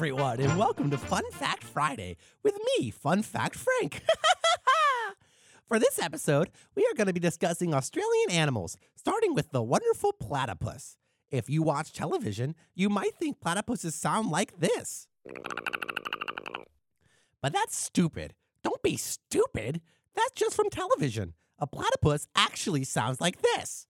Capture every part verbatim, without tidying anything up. everyone, and welcome to Fun Fact Friday with me, Fun Fact Frank. For this episode, we are going to be discussing Australian animals, starting with the wonderful platypus. If you watch television, you might think platypuses sound like this. But that's stupid. Don't be stupid. That's just from television. A platypus actually sounds like this.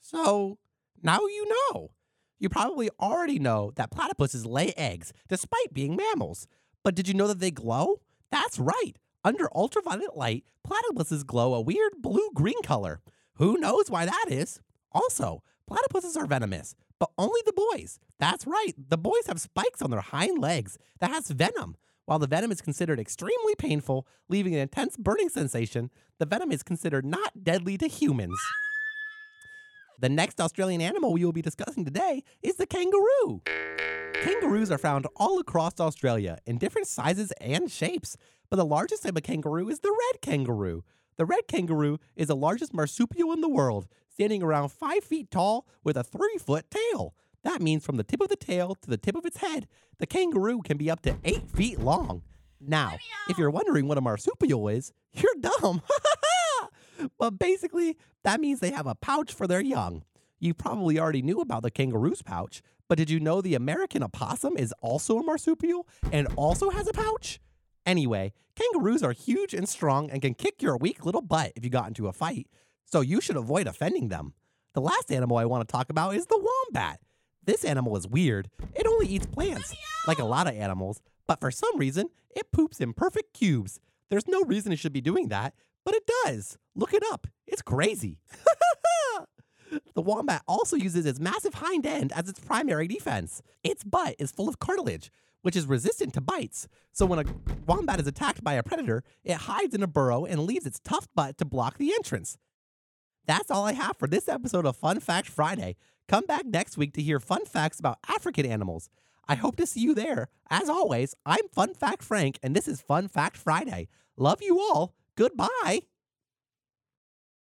So, now you know. You probably already know that platypuses lay eggs, despite being mammals. But did you know that they glow? That's right. Under ultraviolet light, platypuses glow a weird blue-green color. Who knows why that is? Also, platypuses are venomous, but only the boys. That's right. The boys have spikes on their hind legs that has venom. While the venom is considered extremely painful, leaving an intense burning sensation, the venom is considered not deadly to humans. The next Australian animal we will be discussing today is the kangaroo. Kangaroos are found all across Australia in different sizes and shapes, but the largest type of kangaroo is the red kangaroo. The red kangaroo is the largest marsupial in the world, standing around five feet tall with a three-foot tail. That means from the tip of the tail to the tip of its head, the kangaroo can be up to eight feet long. Now, if you're wondering what a marsupial is, you're dumb. But basically, that means they have a pouch for their young. You probably already knew about the kangaroo's pouch, but did you know the American opossum is also a marsupial and also has a pouch? Anyway, kangaroos are huge and strong and can kick your weak little butt if you got into a fight, so you should avoid offending them. The last animal I want to talk about is the wombat. This animal is weird. It only eats plants, like a lot of animals, but for some reason, it poops in perfect cubes. There's no reason it should be doing that, but it does. Look it up. It's crazy. The wombat also uses its massive hind end as its primary defense. Its butt is full of cartilage, which is resistant to bites. So when a wombat is attacked by a predator, it hides in a burrow and leaves its tough butt to block the entrance. That's all I have for this episode of Fun Fact Friday. Come back next week to hear fun facts about African animals. I hope to see you there. As always, I'm Fun Fact Frank, and this is Fun Fact Friday. Love you all. Goodbye.